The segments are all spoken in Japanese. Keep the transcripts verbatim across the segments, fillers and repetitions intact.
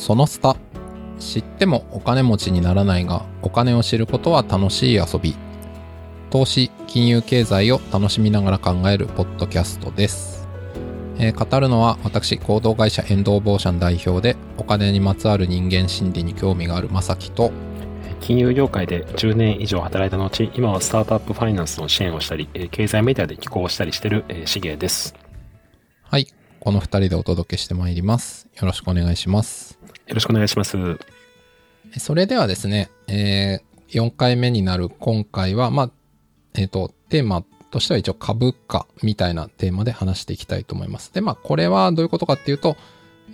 そのスタ、知ってもお金持ちにならないが、お金を知ることは楽しい遊び。投資、金融経済を楽しみながら考えるポッドキャストです。えー、語るのは私、行動会社エンドーボーシャン代表で、お金にまつわる人間心理に興味があるまさきと、金融業界でじゅうねん以上働いた後、今はスタートアップファイナンスの支援をしたり、経済メディアで寄稿をしたりしているしげです。はい、このふたりでお届けしてまいります。よろしくお願いします。よろしくお願いします。それではですね、えー、よんかいめになる今回は、まあ、えっと、テーマとしては一応株価みたいなテーマで話していきたいと思います。で、まあ、これはどういうことかっていうと、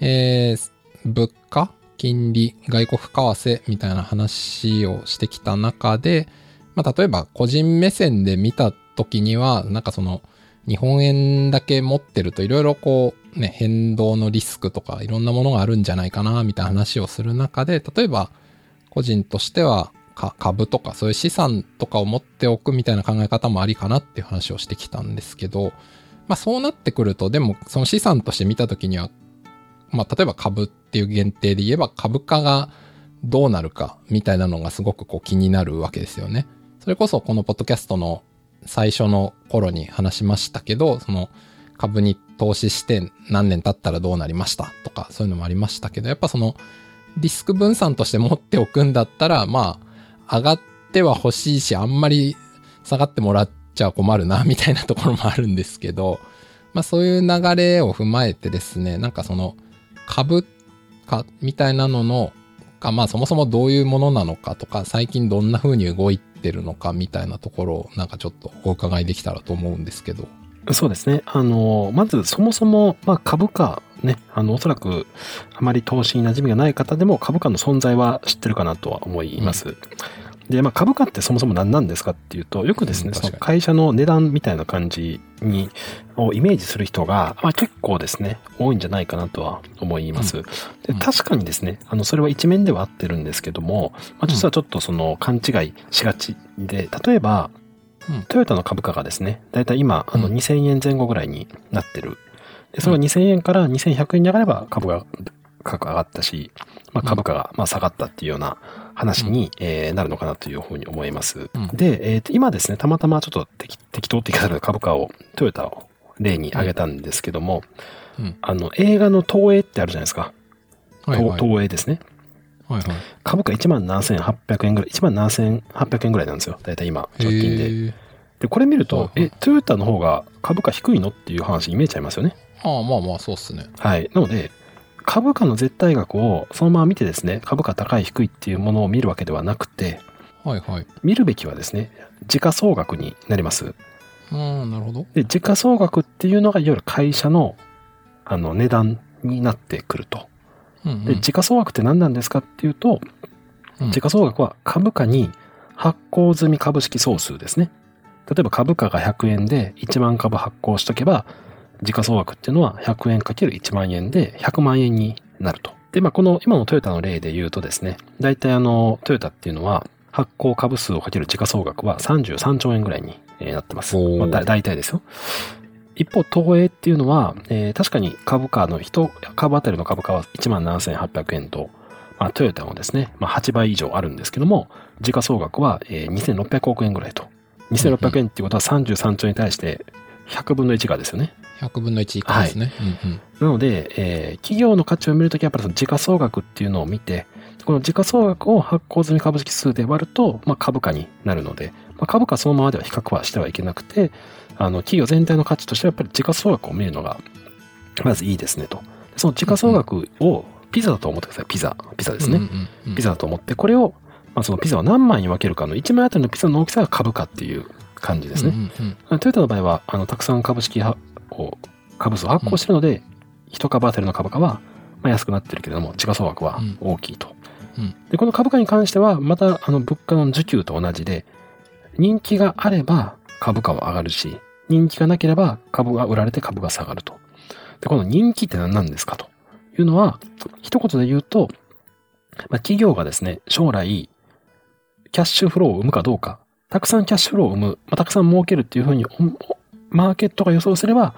えー、物価、金利、外国為替みたいな話をしてきた中で、まあ、例えば個人目線で見たときには、なんかその日本円だけ持ってるといろいろこうね、変動のリスクとかいろんなものがあるんじゃないかなみたいな話をする中で、例えば個人としては株とかそういう資産とかを持っておくみたいな考え方もありかなっていう話をしてきたんですけど、まあそうなってくると、でもその資産として見たときには、まあ、例えば株っていう限定で言えば株価がどうなるかみたいなのがすごくこう気になるわけですよね。それこそこのポッドキャストの最初の頃に話しましたけど、その株に投資して何年経ったらどうなりましたとかそういうのもありましたけど、やっぱそのリスク分散として持っておくんだったら、まあ上がっては欲しいし、あんまり下がってもらっちゃ困るなみたいなところもあるんですけど、まあそういう流れを踏まえてですね、なんかその株価みたいなののが、まあそもそもどういうものなのかとか、最近どんな風に動いてるのかみたいなところをなんかちょっとお伺いできたらと思うんですけど。そうですね。あの、まずそもそも、まあ、株価ね、あの、おそらくあまり投資に馴染みがない方でも株価の存在は知ってるかなとは思います。うんで、まあ、株価ってそもそも何なんですかっていうと、よくですね、うん、その会社の値段みたいな感じにをイメージする人が、まあ、結構ですね多いんじゃないかなとは思います、うん、で確かにですね、あのそれは一面では合ってるんですけども、まあ、実はちょっとその勘違いしがちで、例えば、うん、トヨタの株価がですね、だいたい今あのにせんえんまえ後ぐらいになってる。でそれがにせんえんからにせんひゃくえんに上がれば株価が上がったし、まあ、株価がまあ下がったっていうような話に、えー、なるのかなというふうに思います。うん、で、えー、今ですね、たまたまちょっと適当って言い方で株価を、トヨタを例に挙げたんですけども、うん、あの、映画の東映ってあるじゃないですか。はいはい、東映ですね。はいはい、株価いちまんななせんはっぴゃくえんぐらい、いちまんななせんはっぴゃくえんぐらいなんですよ。だいたい今、直近で。で、これ見ると、はいはい、え、トヨタの方が株価低いのっていう話に見えちゃいますよね。ああ、まあまあ、そうっすね。はい。なので、株価の絶対額をそのまま見てですね、株価高い低いっていうものを見るわけではなくて、はいはい、見るべきはですね、時価総額になります。うん、なるほど。で、時価総額っていうのがいわゆる会社の、あの値段になってくると。うんうん、で、時価総額って何なんですかっていうと、うん、時価総額は株価に発行済み株式総数ですね。例えば株価がひゃくえんでいちまん株発行しとけば、時価総額っていうのはひゃくえんかけるいちまんえんでひゃくまんえんになると。で、まあ、この今のトヨタの例で言うとですね、大体あのトヨタっていうのは発行株数をかける時価総額はさんじゅうさんちょうえんぐらいになってます。まあ、だ大体ですよ。一方、東映っていうのは、えー、確かに株価の一株当たりの株価はいちまんななせんはっぴゃくえんと、まあ、トヨタもですね、まあ、はちばい以上あるんですけども、時価総額はにせんろっぴゃくおくえんぐらいと。にせんろっぴゃくえんっていうことはさんじゅうさんちょうえんに対してひゃくぶんのいちがですよね。ひゃくぶんのいち以下ですね。はい、うんうん、なので、えー、企業の価値を見るときはやっぱりその時価総額っていうのを見て、この時価総額を発行済み株式数で割ると、まあ、株価になるので、まあ、株価そのままでは比較はしてはいけなくて、あの企業全体の価値としてはやっぱり時価総額を見るのがまずいいですねと。その時価総額をピザだと思ってください。ピザ、ピザですね。うんうんうん、ピザだと思って、これを、まあ、そのピザを何枚に分けるかのいちまいあたりのピザの大きさが株価っていう感じですね。うんうん、トヨタの場合はあのたくさん株式を株数を発行しているので、いち株当たりの株価はまあ安くなっているけれども、時価総額は大きいと。うんうん、でこの株価に関してはまたあの物価の需給と同じで、人気があれば株価は上がるし、人気がなければ株が売られて株が下がると。でこの人気って何なんですかというのは、一言で言うと、まあ、企業がですね、将来キャッシュフローを生むかどうか、たくさんキャッシュフローを生む、まあ、たくさん儲けるっていうふうにマーケットが予想すれば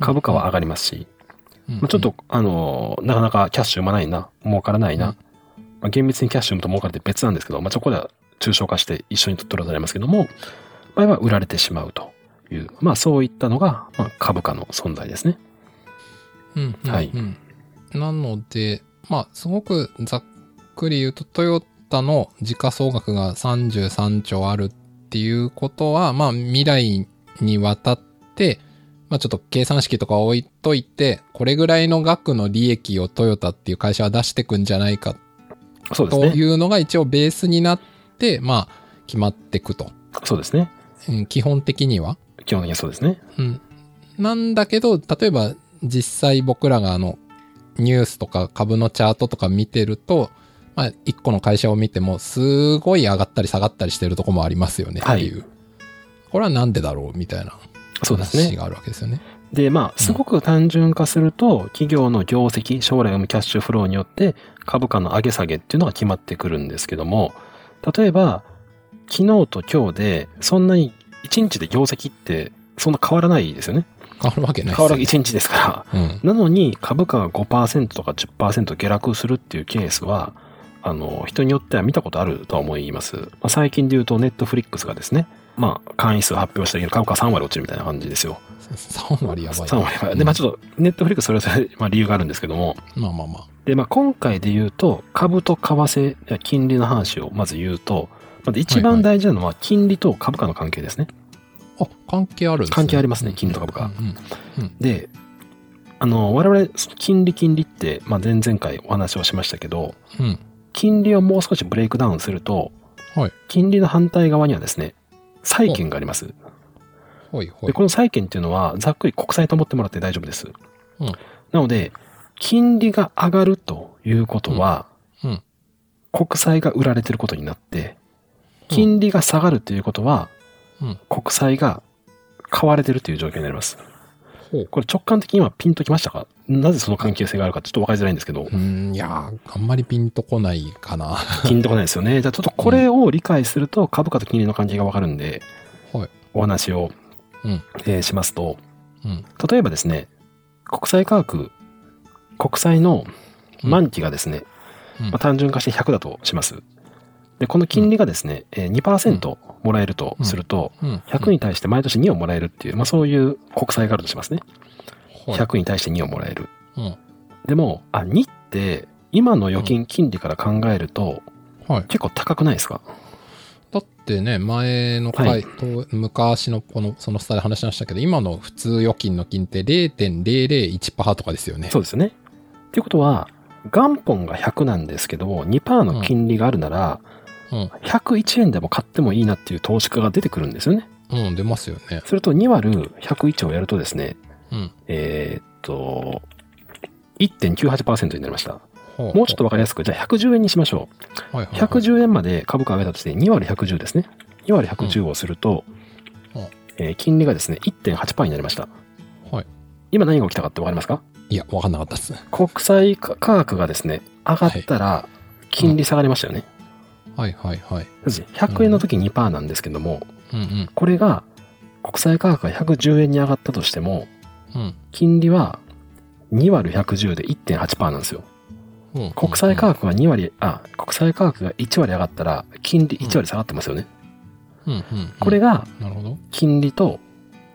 株価は上がりますし、うんうんまあ、ちょっと、あのー、なかなかキャッシュ生まないな、儲からないな、うんまあ、厳密にキャッシュ生むと儲かるって別なんですけど、まあ、そこでは抽象化して一緒に取っておられますけども、まあ、要は売られてしまうという、まあ、そういったのが、まあ、株価の存在ですね。うんうんうん、はい。なので、まあ、すごくざっくり言うと、トヨタの時価総額がさんじゅうさんちょうあるっていうことは、まあ、未来にわたって、まあ、ちょっと計算式とか置いといて、これぐらいの額の利益をトヨタっていう会社は出してくんじゃないかというのが一応ベースになって、まあ、決まってくと。そうですね。基本的には。基本的にはそうですね。うん。なんだけど、例えば、実際僕らがあのニュースとか株のチャートとか見てると、まあ一個の会社を見てもすごい上がったり下がったりしてるとこもありますよねっていう、はい、これはなんでだろうみたいな話があるわけですよね。でまあすごく単純化すると、うん、企業の業績、将来のキャッシュフローによって株価の上げ下げっていうのが決まってくるんですけども、例えば昨日と今日でそんなにいちにちで業績ってそんな変わらないですよね。変わるわけないですね。変わるいちにちですから、うん、なのに株価が ごパーセント とか じゅっパーセント 下落するっていうケースはあの人によっては見たことあるとは思います。まあ、最近で言うとネットフリックスがですね、まあ、会員数発表したけど株価さんわり落ちるみたいな感じですよ。さんわりやばい、ね、さんわりやばい。で、まあ、ちょっとネットフリックスそれぞれまあ理由があるんですけども、まあまあまあ、でまあ、今回で言うと株と為替や金利の話をまず言うと、まあ、一番大事なのは金利と株価の関係ですね。はいはい、あ、関係あるんですね。関係ありますね、金利と株価。うんうんうん、で、あの我々金利金利って、まあ、前々回お話をしましたけど、うん、金利をもう少しブレイクダウンすると、はい、金利の反対側にはですね、債券があります。ほいほい。でこの債券っていうのはざっくり国債と思ってもらって大丈夫です。うん、なので金利が上がるということは、うんうん、国債が売られてることになって、金利が下がるということは、うん、国債が買われてるという状況になります。ほう。これ直感的に今ピンときましたか？なぜその関係性があるかちょっと分かりづらいんですけど。うーん、いやー、あんまりピンとこないかな。ピンとこないですよね。じゃあちょっとこれを理解すると株価と金利の関係が分かるんで、うん、お話を、うんえー、しますと、うん、例えばですね、国債価格、国債の満期がですね、うんまあ、単純化してひゃくだとします。でこの金利がですね、うん、にパーセント もらえるとすると、ひゃくに対して毎年にをもらえるっていう、まあ、そういう国債があるとしますね。ひゃくに対してにをもらえる。うん、でもあにって今の預金金利から考えると、うんはい、結構高くないですか？だってね、前の回と、はい、昔のこのそのスタイル話しましたけど、今の普通預金の金って ゼロテンゼロゼロイチパーセント とかですよね。そうですよね。っていうことは元本がひゃくなんですけど にパーセント の金利があるなら、うんうん、ひゃくいちえんでも買ってもいいなっていう投資家が出てくるんですよね。うん、出ますよね。それとにわるひゃくいちをやるとですね、うん、えー、っと いってんきゅうはちパーセント になりました。ほうほう。もうちょっと分かりやすく、じゃあひゃくじゅうえんにしましょう。はいはいはい、ひゃくじゅうえんまで株価上げたとしてにわるひゃくじゅうですね。にわるひゃくじゅうをすると、うんえー、金利がですね いってんはちパーセント になりました。はい、今何が起きたかって分かりますか？いや、分かんなかったですね。国債価格がですね上がったら金利下がりましたよね。はいうんはいはいはい、ひゃくえんの時 にパーセント なんですけども、うんうん、これが国債価格がひゃくじゅうえんに上がったとしても、うん、金利はにわるひゃくじゅうで いってんはちパーセント なんですよ。うんうんうん、国債価格がにわりあ国債価格がいちわり上がったら金利いちわり下がってますよね。うんうんうんうん、これが金利と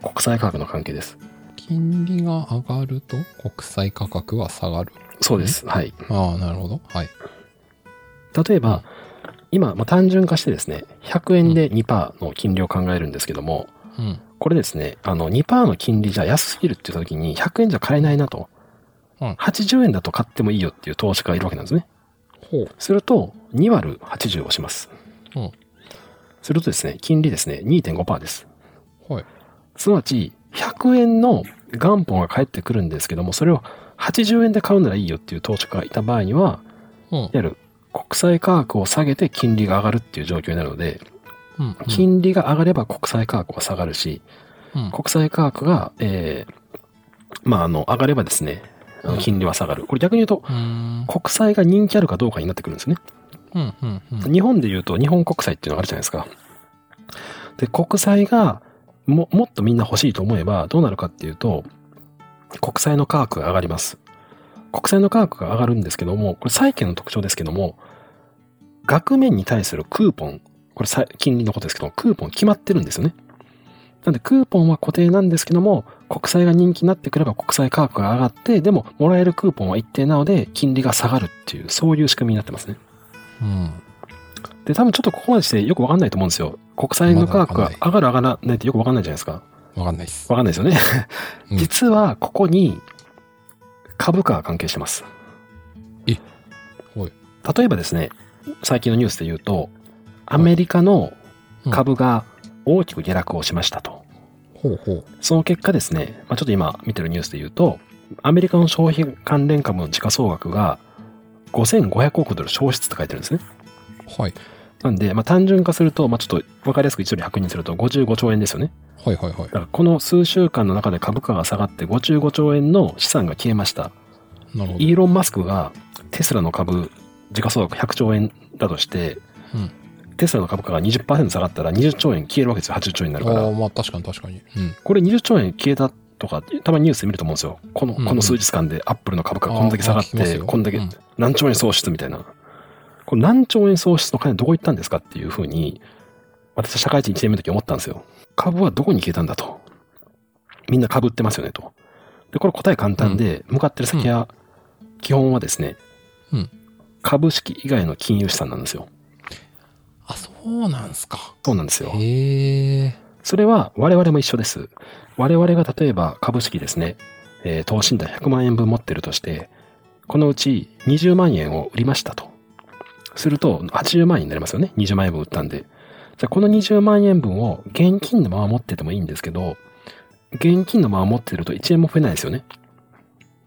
国債価格の関係です。金利が上がると国債価格は下がる。そうです。はい。ああ、なるほど。はい。例えば、うん今、まあ、単純化してですね、ひゃくえんで にパーセント の金利を考えるんですけども、うん、これですね、あの にパーセント の金利じゃ安すぎるって言った時にひゃくえんじゃ買えないなと、うん、はちじゅうえんだと買ってもいいよっていう投資家がいるわけなんですね。ほう。するとにわるはちじゅうをします。うん、するとですね、金利ですね にてんごパーセント です。はい、すなわちひゃくえんの元本が返ってくるんですけども、それをはちじゅうえんで買うならいいよっていう投資家がいた場合には、うん、いわゆる国債価格を下げて金利が上がるっていう状況になるので、うんうん、金利が上がれば国債価格は下がるし、うん、国債価格が、えーまあ、あの上がればですね、うん、金利は下がる。これ逆に言うと、うん、国債が人気あるかどうかになってくるんですね。うんうんうん、日本で言うと日本国債っていうのがあるじゃないですか。で、国債が も, もっとみんな欲しいと思えばどうなるかっていうと、国債の価格が上がります。国債の価格が上がるんですけども、これ債券の特徴ですけども、額面に対するクーポン、これ金利のことですけど、クーポン決まってるんですよね。なのでクーポンは固定なんですけども、国債が人気になってくれば国債価格が上がって、でももらえるクーポンは一定なので金利が下がるっていう、そういう仕組みになってますね。うん。で、多分ちょっとここまでしてよくわかんないと思うんですよ。国債の価格が上がる上がらないってよくわかんないじゃないですか。わかんないです。わかんないですよね。実はここに株価が関係してます。え、おい。例えばですね、最近のニュースで言うと、アメリカの株が大きく下落をしましたと。ほうほう。その結果ですね、まあ、ちょっと今見てるニュースで言うと、アメリカの消費関連株の時価総額がごせんごひゃくおくドル消失って書いてるんですね。はい。なんで、まあ、単純化すると、まあ、ちょっと分かりやすく一人ひゃくにんするとごじゅうごちょうえんですよね。はいはいはい。だからこの数週間の中で株価が下がってごじゅうごちょうえんの資産が消えました。なるほど。イーロン・マスクがテスラの株時価総額ひゃくちょうえんだとして、うん、テスラの株価が にじゅっパーセント 下がったらにじゅっちょうえん消えるわけですよ。はちじゅっちょうえんになるから。ああ、まあ確かに確かに。うん、これにじゅっちょうえん消えたとかたまにニュースで見ると思うんですよ。この、うんうん、この数日間でアップルの株価こんだけ下がって、こんだけ何兆円損失みたいな。うんこれ何兆円損失の金どこ行ったんですかっていうふうに私は社会人いちねんめの時思ったんですよ。株はどこに消えたんだと。みんな株売ってますよねと。でこれ答え簡単で、うん、向かってる先は、うん、基本はですね、うん、株式以外の金融資産なんですよ。あ、そうなんですか。そうなんですよ。へえ。それは我々も一緒です。我々が例えば株式ですね、えー、投資信託ひゃくまんえんぶん持ってるとして、このうちにじゅうまんえんを売りましたと。するとはちじゅうまんえんになりますよね。にじゅうまんえんぶん売ったんで。じゃあこのにじゅうまんえんぶんを現金のまま持っててもいいんですけど、現金のまま持ってるといちえんも増えないですよね。じ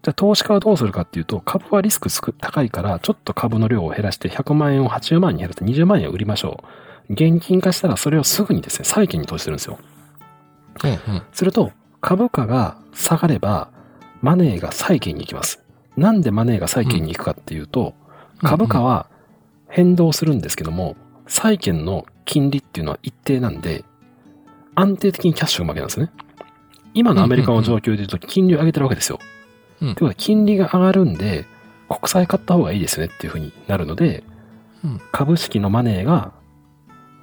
ゃあ投資家はどうするかっていうと、株はリスク高いからちょっと株の量を減らしてひゃくまんえんをはちじゅうまんに減らしてにじゅうまんえんを売りましょう。現金化したらそれをすぐにですね、債券に投資するんですよ。うんうん、すると株価が下がればマネーが債券に行きます。なんでマネーが債券に行くかっていうと、うん、株価は変動するんですけども、債券の金利っていうのは一定なんで、安定的にキャッシュが負けなんですね。今のアメリカの状況でいうと金利を上げてるわけですよ。うん、ということは金利が上がるんで、国債買った方がいいですねっていう風になるので、うん、株式のマネーが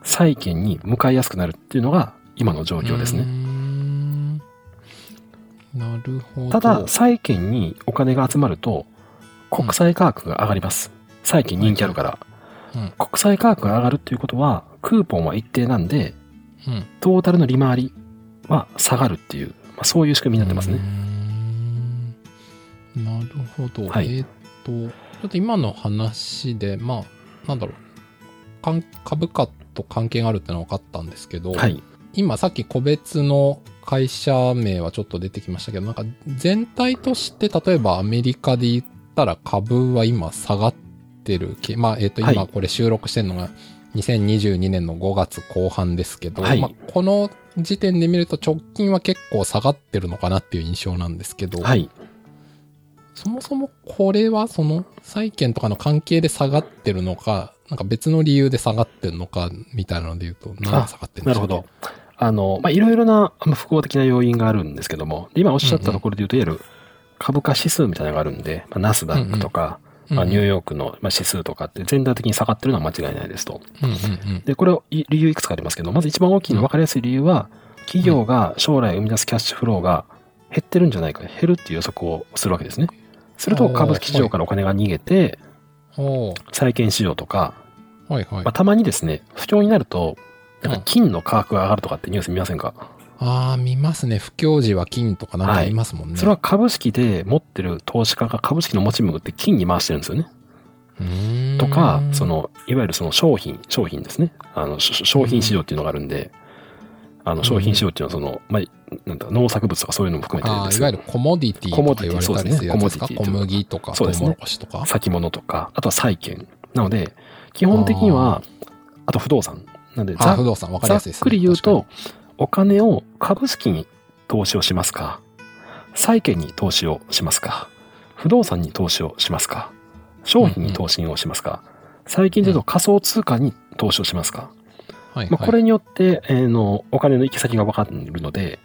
債券に向かいやすくなるっていうのが今の状況ですね。うーん、なるほど。ただ債券にお金が集まると国債価格が上がります。債券人気あるから。うん、国債価格が上がるっていうことはクーポンは一定なんで、うん、トータルの利回りは下がるっていう、まあ、そういう仕組みになってますね。うーん、なるほど、はい。えー、っとちょっと今の話で、まあなんだろう、株価と関係があるってのは分かったんですけど、はい、今さっき個別の会社名はちょっと出てきましたけど、なんか全体として例えばアメリカで言ったら株は今下がってまあえー、と今これ収録してるのがにせんにじゅうにねんのごがつこうはんですけど、はい、まあ、この時点で見ると直近は結構下がってるのかなっていう印象なんですけど、はい、そもそもこれはその債券とかの関係で下がってるのか、なんか別の理由で下がってるのかみたいなのでいうと、何が下がってるんでしょうか。なるほど。あの、まあ、いろいろな複合的な要因があるんですけども、今おっしゃったところでいうと、いわゆる株価指数みたいなのがあるんで、まあ、ナスダックとか、うんうん、まあ、ニューヨークの指数とかって全体的に下がってるのは間違いないですと。うんうんうん、でこれを理由いくつかありますけど、まず一番大きいの分かりやすい理由は、企業が将来生み出すキャッシュフローが減ってるんじゃないか、減るっていう予測をするわけですね。すると株式市場からお金が逃げて、債券市場とか、まあ、たまにですね、不況になるとなんか金の価格が上がるとかってニュース見ませんか。あー、見ますね。不況時は金とかなんか言いますもんね。はい、それは株式で持ってる投資家が株式の持ち分って金に回してるんですよね。うーん、とか、そのいわゆるその商品商品ですね。あの商品市場っていうのがあるんで、うん、あの商品市場っていうのはその、まあ、なんだ農作物とかそういうのも含めてです、ね、あ、いわゆるコモディティとか言われたりするやつですか。小麦とかトウモロコシとか、先物とか、あとは債券なので、基本的には あ, あと不動産なんで、ざっくり言うと、お金を株式に投資をしますか、債券に投資をしますか、不動産に投資をしますか、商品に投資をしますか、うんうん、最近で言うと仮想通貨に投資をしますか、うん、まあ、これによって、えー、のお金の行き先が分かるので、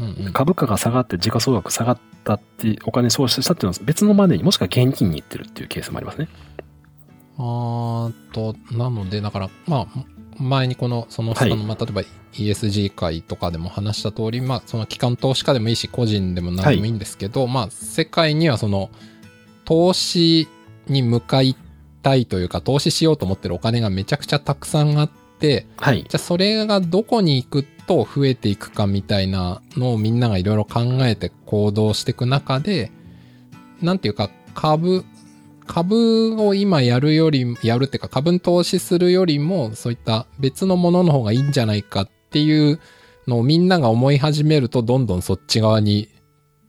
うんうん、株価が下がって時価総額下がったってお金創出したっていうのは別のマネーにもしくは現金に行ってるっていうケースもありますね。あーとなのでだからまあ前にこのその下の、はい、まあ、例えば イーエスジー 会とかでも話した通り、まあその機関投資家でもいいし個人でも何でもいいんですけど、はい、まあ世界にはその投資に向かいたいというか投資しようと思ってるお金がめちゃくちゃたくさんあって、はい、じゃあそれがどこに行くと増えていくかみたいなのをみんながいろいろ考えて行動していく中で、なんていうか株株を今やるより、やるっていうか株に投資するよりもそういった別のものの方がいいんじゃないかっていうのをみんなが思い始めるとどんどんそっち側に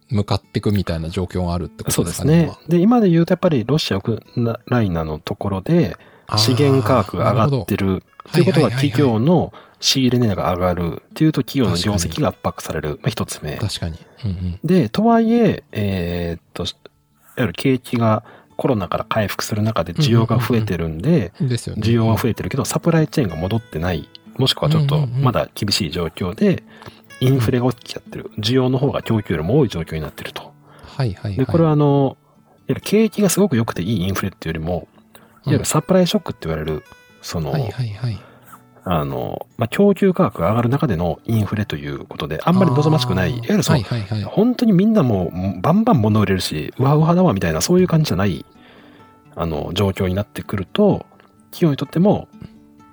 向かっていくみたいな状況があるってことですかね。そうですね。で、今で言うとやっぱりロシアウクライナのところで資源価格が上がってるということは企業の仕入れ値が上がるっていうと企業の業績が圧迫される、まあ、一つ目。確かに。うんうん、で、とはいえ、えー、っと、いわゆる景気がコロナから回復する中で需要が増えてるんで、需要は増えてるけどサプライチェーンが戻ってない、もしくはちょっとまだ厳しい状況でインフレが起きちゃってる、需要の方が供給よりも多い状況になってると。はいはいはい、でこれはあのいわゆる景気がすごく良くていいインフレっていうよりもいわゆるサプライショックって言われるその、はいはいはい、あのまあ、供給価格が上がる中でのインフレということであんまり望ましくない、いわゆるその、はいはいはい、本当にみんなもうバンバン物売れるしうわうわだわみたいなそういう感じじゃないあの状況になってくると企業にとっても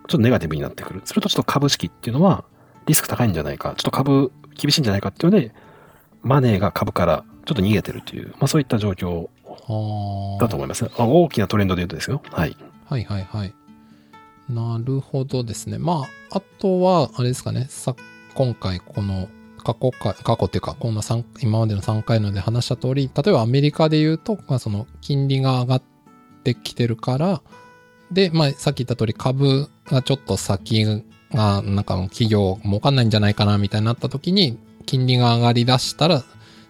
ちょっとネガティブになってくる。それとちょっと株式っていうのはリスク高いんじゃないか、ちょっと株厳しいんじゃないかっていうのでマネーが株からちょっと逃げてるという、まあ、そういった状況だと思います、ね、大きなトレンドで言うとですよ、はい、はいはいはい、なるほどですね。まああとはあれですかね、さ今回この過去回過去っていうかこんな今までのさんかいので話した通り、例えばアメリカで言うと、まあ、その金利が上がってきてるからで、まあさっき言った通り株がちょっと先がなんか企業儲かんないんじゃないかなみたいになった時に金利が上がりだしたら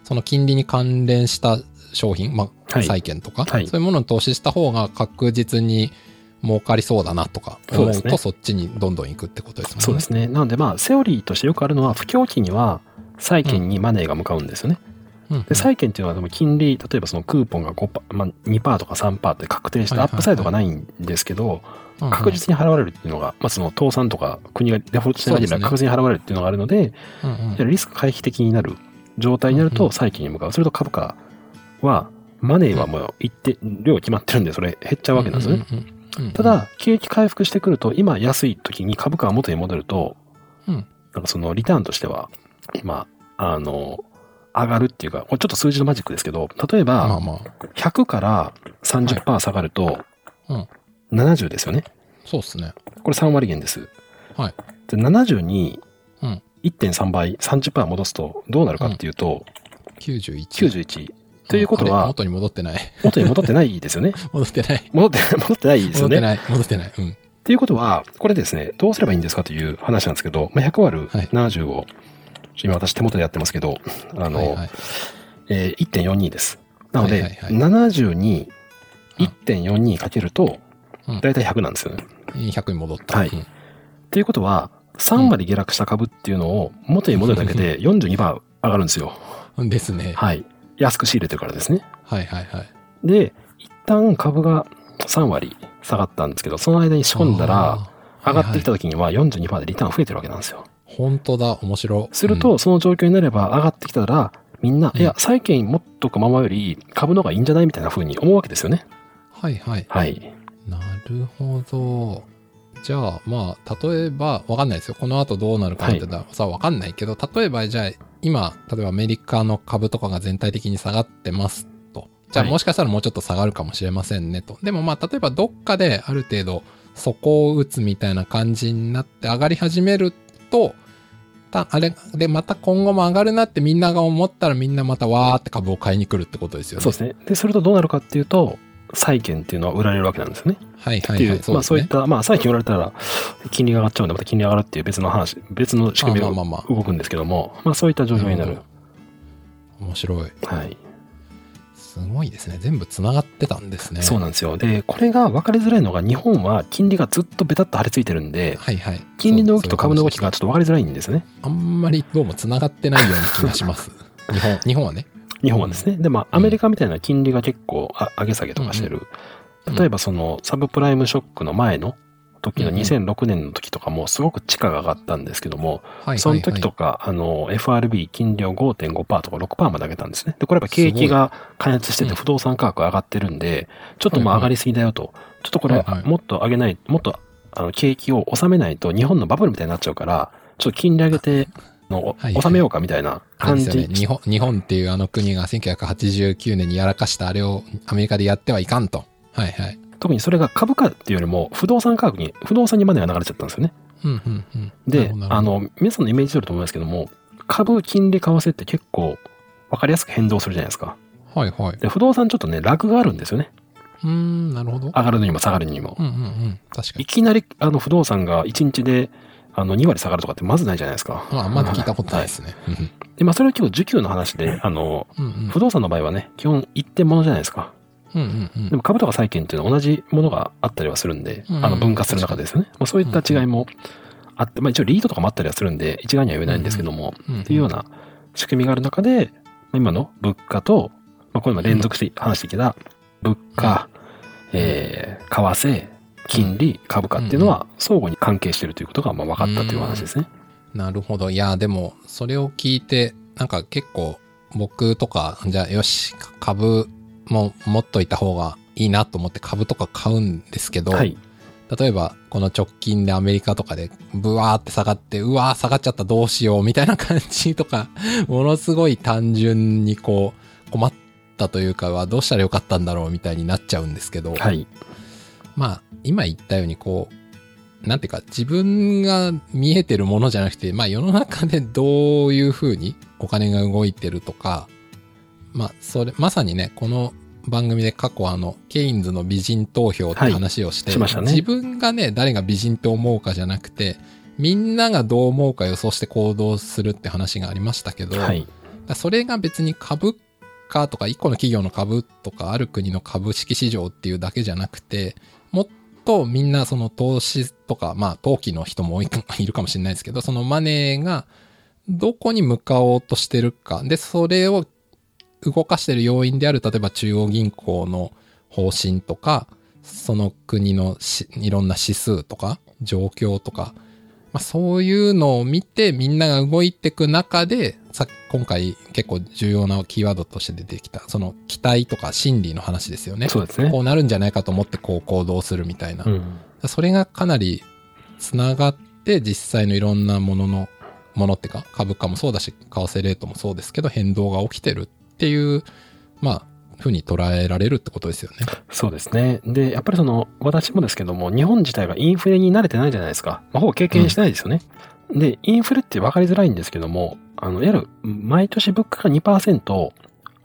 その金利に関連した商品、まあ債券とか、はいはい、そういうものに投資した方が確実に儲かりそうだなとか思うとそっちにどんどん行くってことですもんね。そうですね。なのでまあセオリーとしてよくあるのは不況期には債券にマネーが向かうんですよね、うんうん、で債券っていうのはでも金利、例えばそのクーポンが ごパーセント、まあ、にパーセント とか さんパーセント って確定したアップサイドがないんですけど、はいはいはい、確実に払われるっていうのが、まあ、その倒産とか国がデフォルトしない限り確実に払われるっていうのがあるので、うんうん、リスク回避的になる状態になると債券に向かう、うんうん、それと株価はマネーはもう一定量決まってるんでそれ減っちゃうわけなんですよね、うんうんうん、ただ景気回復してくると今安い時に株価が元に戻ると、うん、なんかそのリターンとしては今あの上がるっていうか、これちょっと数字のマジックですけど、例えばひゃくから さんじゅっパーセント 下がるとななじゅうですよね、はい、うん、そうですね、これさんわり減です、はい、でななじゅうに いってんさん 倍 さんじゅっパーセント 戻すとどうなるかっていうと、うん、きゅうじゅういちということは元に戻ってない元に戻ってないですよね戻ってない戻って戻ってないですよね戻ってない戻ってない、うん、っていうことはこれですね、どうすればいいんですかという話なんですけど、まあ、ひゃくわるななじゅうを、はい、今私手元でやってますけどあの、はいはい、えー、いってんよんに ですなので、はいはいはい、ななじゅうに いってんよんに かけるとだいたいひゃくなんですよね、うん、ひゃくに戻った、はい、うん、っていうことはさん割下落した株っていうのを元に戻るだけで よんじゅうにパーセント 上がるんですよですね、はい、安く仕入れてるからですね。はいはいはい。で、一旦株がさん割下がったんですけど、その間に仕込んだら、上がってきた時には よんじゅうにパーセント でリターン増えてるわけなんですよ。本当だ、面白い。すると、その状況になれば、上がってきたら、みんな、うん、いや、債券持っとくままより株の方がいいんじゃないみたいな風に思うわけですよね。はいはい。はい。なるほど。じゃあ、まあ、例えば、わかんないですよ。この後どうなるかって言ったら、はい、さ、わかんないけど、例えば、じゃあ、今例えばアメリカの株とかが全体的に下がってますと、じゃあもしかしたらもうちょっと下がるかもしれませんねと、はい、でもまあ例えばどっかである程度底を打つみたいな感じになって上がり始めると、たあれでまた今後も上がるなってみんなが思ったらみんなまたわーって株を買いに来るってことですよね。そうですね。でそれとどうなるかっていうと債券っていうのは売られるわけなんですよね。はいはいはい。っていう、そうですね。まあそういった、まあ債券売られたら金利が上がっちゃうんでまた金利上がるっていう別の話、別の仕組みが動くんですけども、まあそういった状況になる。面白い。はい。すごいですね。全部つながってたんですね。そうなんですよ。でこれが分かりづらいのが、日本は金利がずっとベタッと張り付いてるんで、はいはい、金利の動きと株の動きがちょっと分かりづらいんですね。あんまりどうもつながってないような気がします日本、日本はね日本はですね、うん、でまあアメリカみたいな金利が結構上げ下げとかしてる、うんうん、例えばそのサブプライムショックの前の時のにせんろくねんの時とかもすごく地価が上がったんですけども、うんうん、その時とか、はいはいはい、あの エフアールビー 金利を ごてんごパーセント とか ろくパーセント まで上げたんですね。でこれは景気が過熱してて不動産価格が上がってるんで、うん、ちょっとまあ上がりすぎだよと、はいはい、ちょっとこれもっと上げない、もっとあの景気を収めないと日本のバブルみたいになっちゃうから、ちょっと金利上げての、はいはい、収めようかみたいな感じ、ね、日本、日本っていうあの国がせんきゅうひゃくはちじゅうきゅうねんにやらかしたあれをアメリカでやってはいかんと、はいはい、特にそれが株価っていうよりも不動産価格に、不動産にマネが流れちゃったんですよね、うんうんうん、であの皆さんのイメージすると思うんですけども、株金利為替って結構分かりやすく変動するじゃないですか、はいはい、で不動産ちょっとねラグがあるんですよね。うーん、なるほど。上がるにも下がるにも、うんうんうん、確かにいきなりあの不動産がいちにちであのにわり下がるとかってまずないじゃないですか。ああ、まだ聞いたことないですね、はい、で、まあ、それは今日需給の話であの、うんうん、不動産の場合はね基本一点物じゃないですか、うんうんうん、でも株とか債券っていうのは同じものがあったりはするんで、うんうん、あの分割する中でですね、まあ、そういった違いもあって、まあ、一応リートとかもあったりはするんで一概には言えないんですけども、うんうんうん、っていうような仕組みがある中で今の物価と、まあ、これも連続して話してきた物価、うんえー、為替金利株価っていうのは相互に関係しているということがまあ分かったという話ですね、うん、なるほど。いやでもそれを聞いてなんか結構僕とかじゃあよし株もう持っといた方がいいなと思って株とか買うんですけど、はい、例えばこの直近でアメリカとかでブワーって下がってうわー下がっちゃったどうしようみたいな感じとかものすごい単純にこう困ったというかはどうしたらよかったんだろうみたいになっちゃうんですけど、はい、まあ今言ったようにこうなんていうか自分が見えてるものじゃなくて、まあ世の中でどういうふうにお金が動いてるとか、まあ、それまさにねこの番組で過去あのケインズの美人投票って話をして、はいしましたね、自分がね誰が美人と思うかじゃなくてみんながどう思うか予想して行動するって話がありましたけど、はい、それが別に株価とかいっこの企業の株とかある国の株式市場っていうだけじゃなくて、もっとみんなその投資とかまあ投機の人もいるかもしれないですけど、そのマネーがどこに向かおうとしてるかでそれを動かしている要因である例えば中央銀行の方針とかその国のいろんな指数とか状況とか、まあ、そういうのを見てみんなが動いていく中でさっき今回結構重要なキーワードとして出てきたその期待とか心理の話ですよね。そうですね。こうなるんじゃないかと思ってこう行動するみたいな、うん、それがかなりつながって実際のいろんなもののものってか株価もそうだし為替レートもそうですけど変動が起きてるっていう、まあ、ふうに捉えられるってことですよね。そうですね。で、やっぱりその私もですけども、日本自体がインフレに慣れてないじゃないですか。まあ、ほぼ経験してないですよね、うん。で、インフレって分かりづらいんですけども、あの、いわゆる毎年物価が にパーセント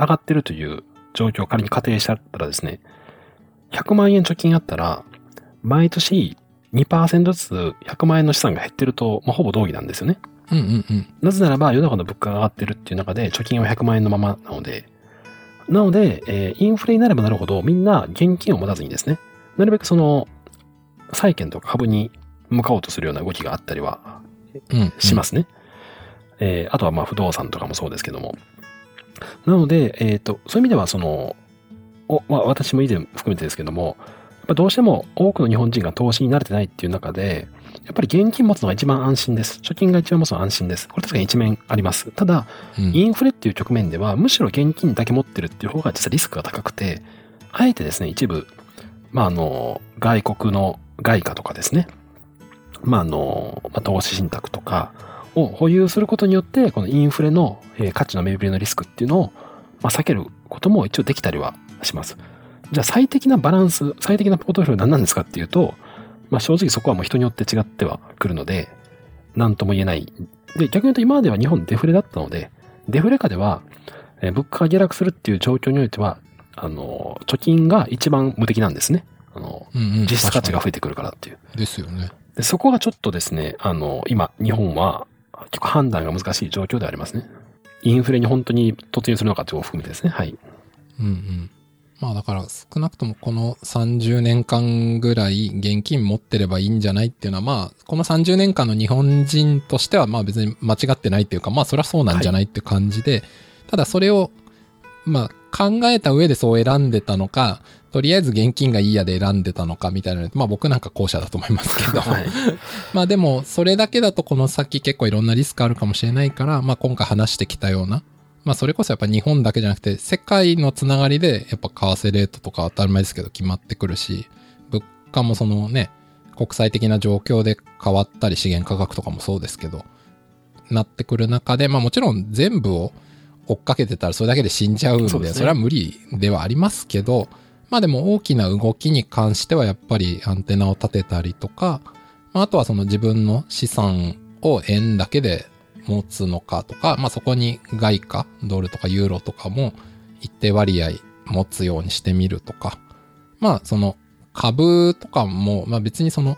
上がってるという状況を仮に仮定したらですね、ひゃくまんえん貯金あったら、毎年 にパーセント ずつひゃくまんえんの資産が減ってると、まあ、ほぼ同義なんですよね。うんうんうん、なぜならば世の中の物価が上がってるっていう中で貯金はひゃくまんえんのままなのでなので、えー、インフレになればなるほどみんな現金を持たずにですねなるべくその債券とか株に向かおうとするような動きがあったりはしますね、うんうんえー、あとはまあ不動産とかもそうですけどもなので、えー、とそういう意味ではそのお、まあ、私も以前含めてですけどもやっぱどうしても多くの日本人が投資に慣れてないっていう中でやっぱり現金持つのが一番安心です。貯金が一番持つのが安心です。これ確かに一面あります。ただ、うん、インフレっていう局面ではむしろ現金だけ持ってるっていう方が実はリスクが高くて、あえてですね一部まああの外国の外貨とかですね、まああの、まあ、投資信託とかを保有することによってこのインフレの、えー、価値の目減りのリスクっていうのを、まあ、避けることも一応できたりはします。じゃあ最適なバランス、最適なポートフォリオは何なんですかっていうと。まあ、正直そこはもう人によって違ってはくるので何とも言えないで逆に言うと今までは日本デフレだったのでデフレ下では物価が下落するっていう状況においてはあの貯金が一番無敵なんですねあの、うんうん、実質価値が増えてくるからっていうですよね。でそこがちょっとですねあの今日本は結構判断が難しい状況ではありますね。インフレに本当に突入するのかというのを含めてですね。はい、うんうん。まあだから少なくともこのさんじゅうねんかんぐらい現金持ってればいいんじゃないっていうのは、まあこのさんじゅうねんかんの日本人としてはまあ別に間違ってないっていうか、まあそりゃそうなんじゃないって感じで、はい、ただそれをまあ考えた上でそう選んでたのか、とりあえず現金がいいやで選んでたのかみたいな、まあ僕なんか後者だと思いますけど、はい、まあでもそれだけだとこの先結構いろんなリスクあるかもしれないから、まあ今回話してきたような、まあそれこそやっぱ日本だけじゃなくて世界のつながりでやっぱ為替レートとか当たり前ですけど決まってくるし、物価もそのね、国際的な状況で変わったり資源価格とかもそうですけど、なってくる中で、まあもちろん全部を追っかけてたらそれだけで死んじゃうんで、それは無理ではありますけど、まあでも大きな動きに関してはやっぱりアンテナを立てたりとか、あとはその自分の資産を円だけで持つのかとか、まあそこに外貨、ドルとかユーロとかも一定割合持つようにしてみるとか、まあその株とかも、まあ別にその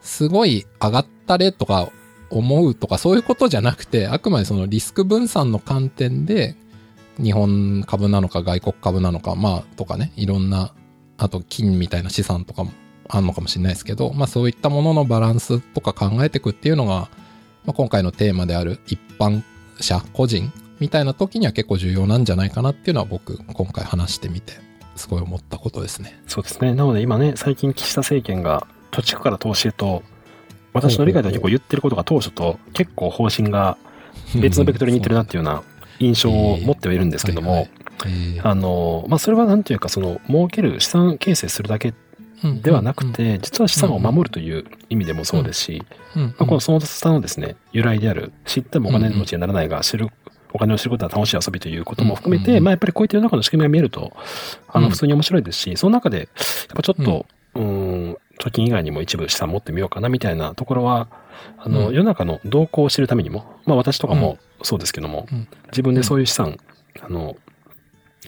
すごい上がったれとか思うとかそういうことじゃなくて、あくまでそのリスク分散の観点で日本株なのか外国株なのか、まあとかね、いろんな、あと金みたいな資産とかもあるのかもしれないですけど、まあそういったもののバランスとか考えていくっていうのが、まあ、今回のテーマである一般者個人みたいな時には結構重要なんじゃないかなっていうのは僕今回話してみてすごい思ったことですね。そうですね。なので今ね、最近岸田政権が貯蓄から投資へと、私の理解では結構言ってることが当初と結構方針が別のベクトルに似てるなっていうような印象を持ってはいるんですけども、あの、まあ、それはなんていうか、その儲ける資産形成するだけではなくて、実は資産を守るという意味でもそうですし、まあ、このその下のですね、由来である知ってもお金持ちにならないが知る、お金を知ることは楽しい遊びということも含めて、まあ、やっぱりこういった世の中の仕組みが見えると、あの普通に面白いですし、その中でやっぱちょっと、うーん、貯金以外にも一部資産持ってみようかなみたいなところは、あの世の中の動向を知るためにも、まあ私とかもそうですけども、自分でそういう資産、あの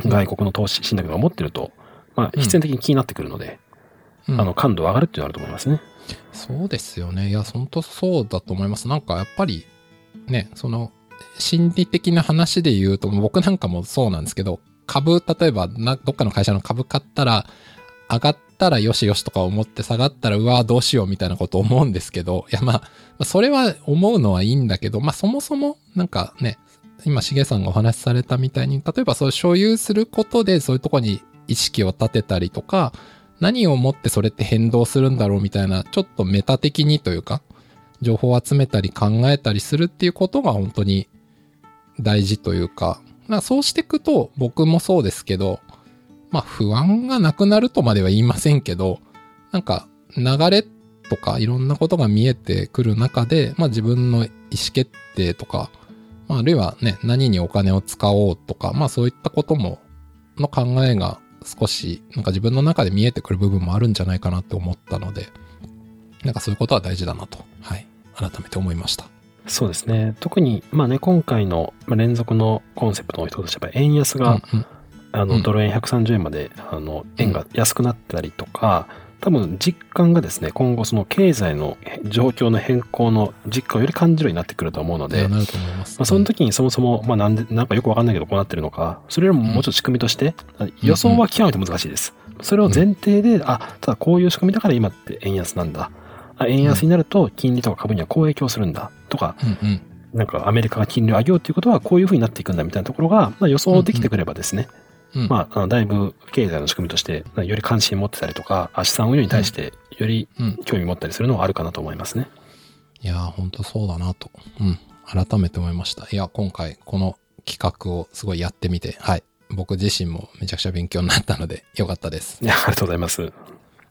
外国の投資信託が持ってると、まあ必然的に気になってくるので、あの感度上がるっていうのがあると思いますね。うん、そうですよね。いや本当そうだと思います。なんかやっぱりね、その心理的な話で言うと、僕なんかもそうなんですけど、株例えばなどっかの会社の株買ったら上がったらよしよしとか思って、下がったらうわどうしようみたいなこと思うんですけど、いやまあそれは思うのはいいんだけど、まあそもそもなんかね、今しげさんがお話しされたみたいに、例えばそう所有することでそういうとこに意識を立てたりとか、何をもってそれって変動するんだろうみたいな、ちょっとメタ的にというか情報を集めたり考えたりするっていうことが本当に大事というか、まあそうしていくと僕もそうですけど、まあ不安がなくなるとまでは言いませんけど、なんか流れとかいろんなことが見えてくる中で、まあ自分の意思決定とか、まああるいはね、何にお金を使おうとか、まあそういったこともの考えが少しなんか自分の中で見えてくる部分もあるんじゃないかなって思ったので、なんかそういうことは大事だなと、はい、改めて思いました。そうですね。特にまあね、今回の連続のコンセプトの一つとしては円安が、うんうん、あのドル円ひゃくさんじゅうえんまであの円が安くなったりとか、多分実感がですね、今後その経済の状況の変更の実感をより感じるようになってくると思うので、まあその時にそもそもまあなんでなんかよくわかんないけどこうなってるのか、それよりももうちょっと仕組みとして予想は極めて難しいです。それを前提で、あ、ただこういう仕組みだから今って円安なんだ、あ、円安になると金利とか株にはこう影響するんだとか、なんかアメリカが金利を上げようということはこういう風になっていくんだみたいなところがまあ予想できてくればですね、うん、まあ、だいぶ経済の仕組みとしてより関心持ってたりとか、資産運用に対してより興味持ったりするのがあるかなと思いますね。うんうん、いや本当そうだなと、うん、改めて思いました。いや今回この企画をすごいやってみて、はい、僕自身もめちゃくちゃ勉強になったのでよかったです。いやありがとうございます。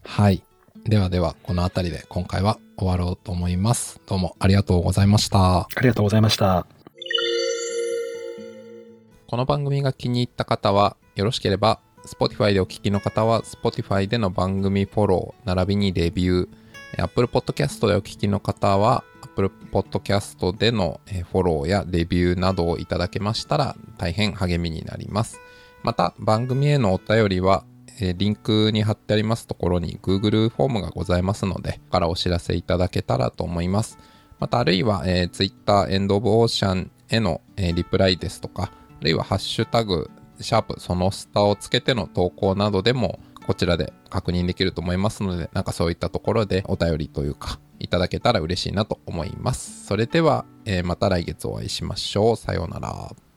はい、ではではこのあたりで今回は終わろうと思います。どうもありがとうございました。ありがとうございました。この番組が気に入った方は、よろしければ Spotify でお聞きの方は Spotify での番組フォロー並びにレビュー、 Apple Podcast でお聞きの方は Apple Podcast でのフォローやレビューなどをいただけましたら大変励みになります。また番組へのお便りはリンクに貼ってありますところに Google フォームがございますので、ここからお知らせいただけたらと思います。またあるいは Twitter End of Ocean へのリプライですとか、あるいはハッシュタグシャープその下をつけての投稿などでもこちらで確認できると思いますので、なんかそういったところでお便りというかいただけたら嬉しいなと思います。それでは、えー、また来月お会いしましょう。さようなら。